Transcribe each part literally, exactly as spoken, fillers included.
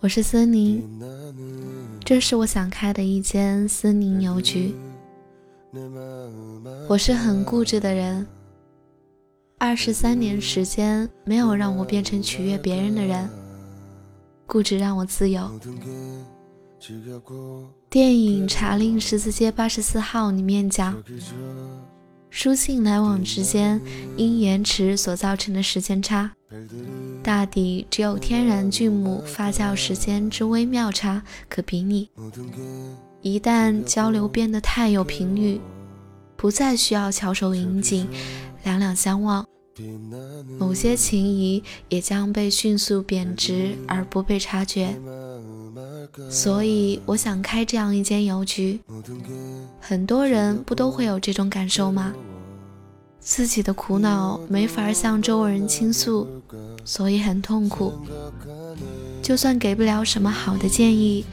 我是思宁，这是我想开的一间思宁邮局。我是很固执的人，二十三年时间没有让我变成取悦别人的人，固执让我自由。电影《查令十字街八十四号》里面讲，书信来往之间因延迟所造成的时间差，大抵只有天然菌母发酵时间之微妙差可比拟。一旦交流变得太有频率，不再需要翘首引颈两两相望，某些情谊也将被迅速贬值而不被察觉。所以我想开这样一间邮局。很多人不都会有这种感受吗？自己的苦恼没法向周围人倾诉，所以很痛苦。就算给不了什么好的建议，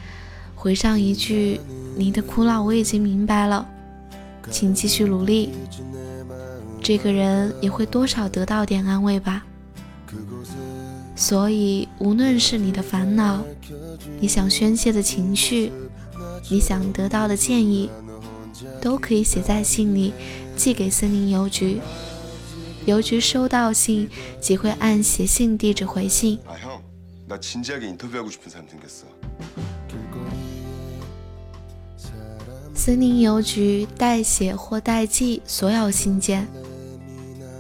回上一句你的苦恼我已经明白了，请继续努力，这个人也会多少得到点安慰吧。所以无论是你的烦恼，你想宣泄的情绪，你想得到的建议，都可以写在信里寄给思宁邮局。邮局收到信即会按写信地址回信。思宁邮局代写或代寄所有信件，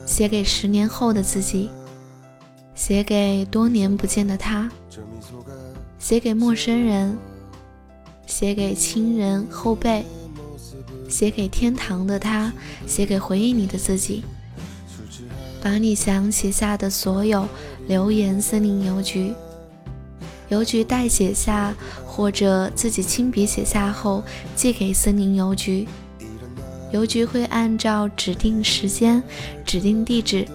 写给十年后的自己，写给多年不见的他，写给陌生人，写给亲人后辈，写给天堂的他，写给回忆你的自己。把你想写下的所有留言思宁邮局。邮局代写下或者自己亲笔写下后寄给思宁邮局。邮局会按照指定时间指定地址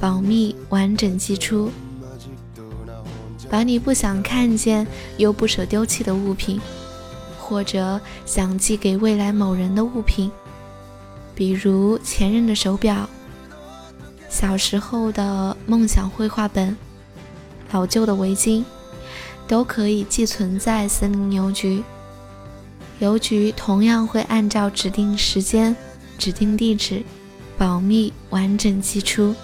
保密完整寄出，把你不想看见又不舍丢弃的物品，或者想寄给未来某人的物品，比如前任的手表，小时候的梦想绘画本，老旧的围巾，都可以寄存在思宁邮局。邮局同样会按照指定时间指定地址保密完整寄出。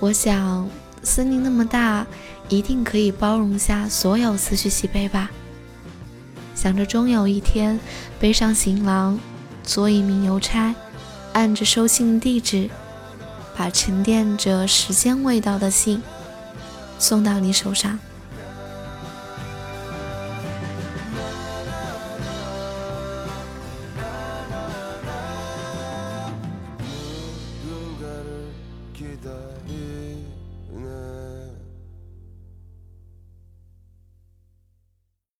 我想思宁那么大，一定可以包容下所有思绪喜悲吧。想着终有一天背上行囊，做一名邮差，按着收信地址把沉淀着时间味道的信送到你手上。기다리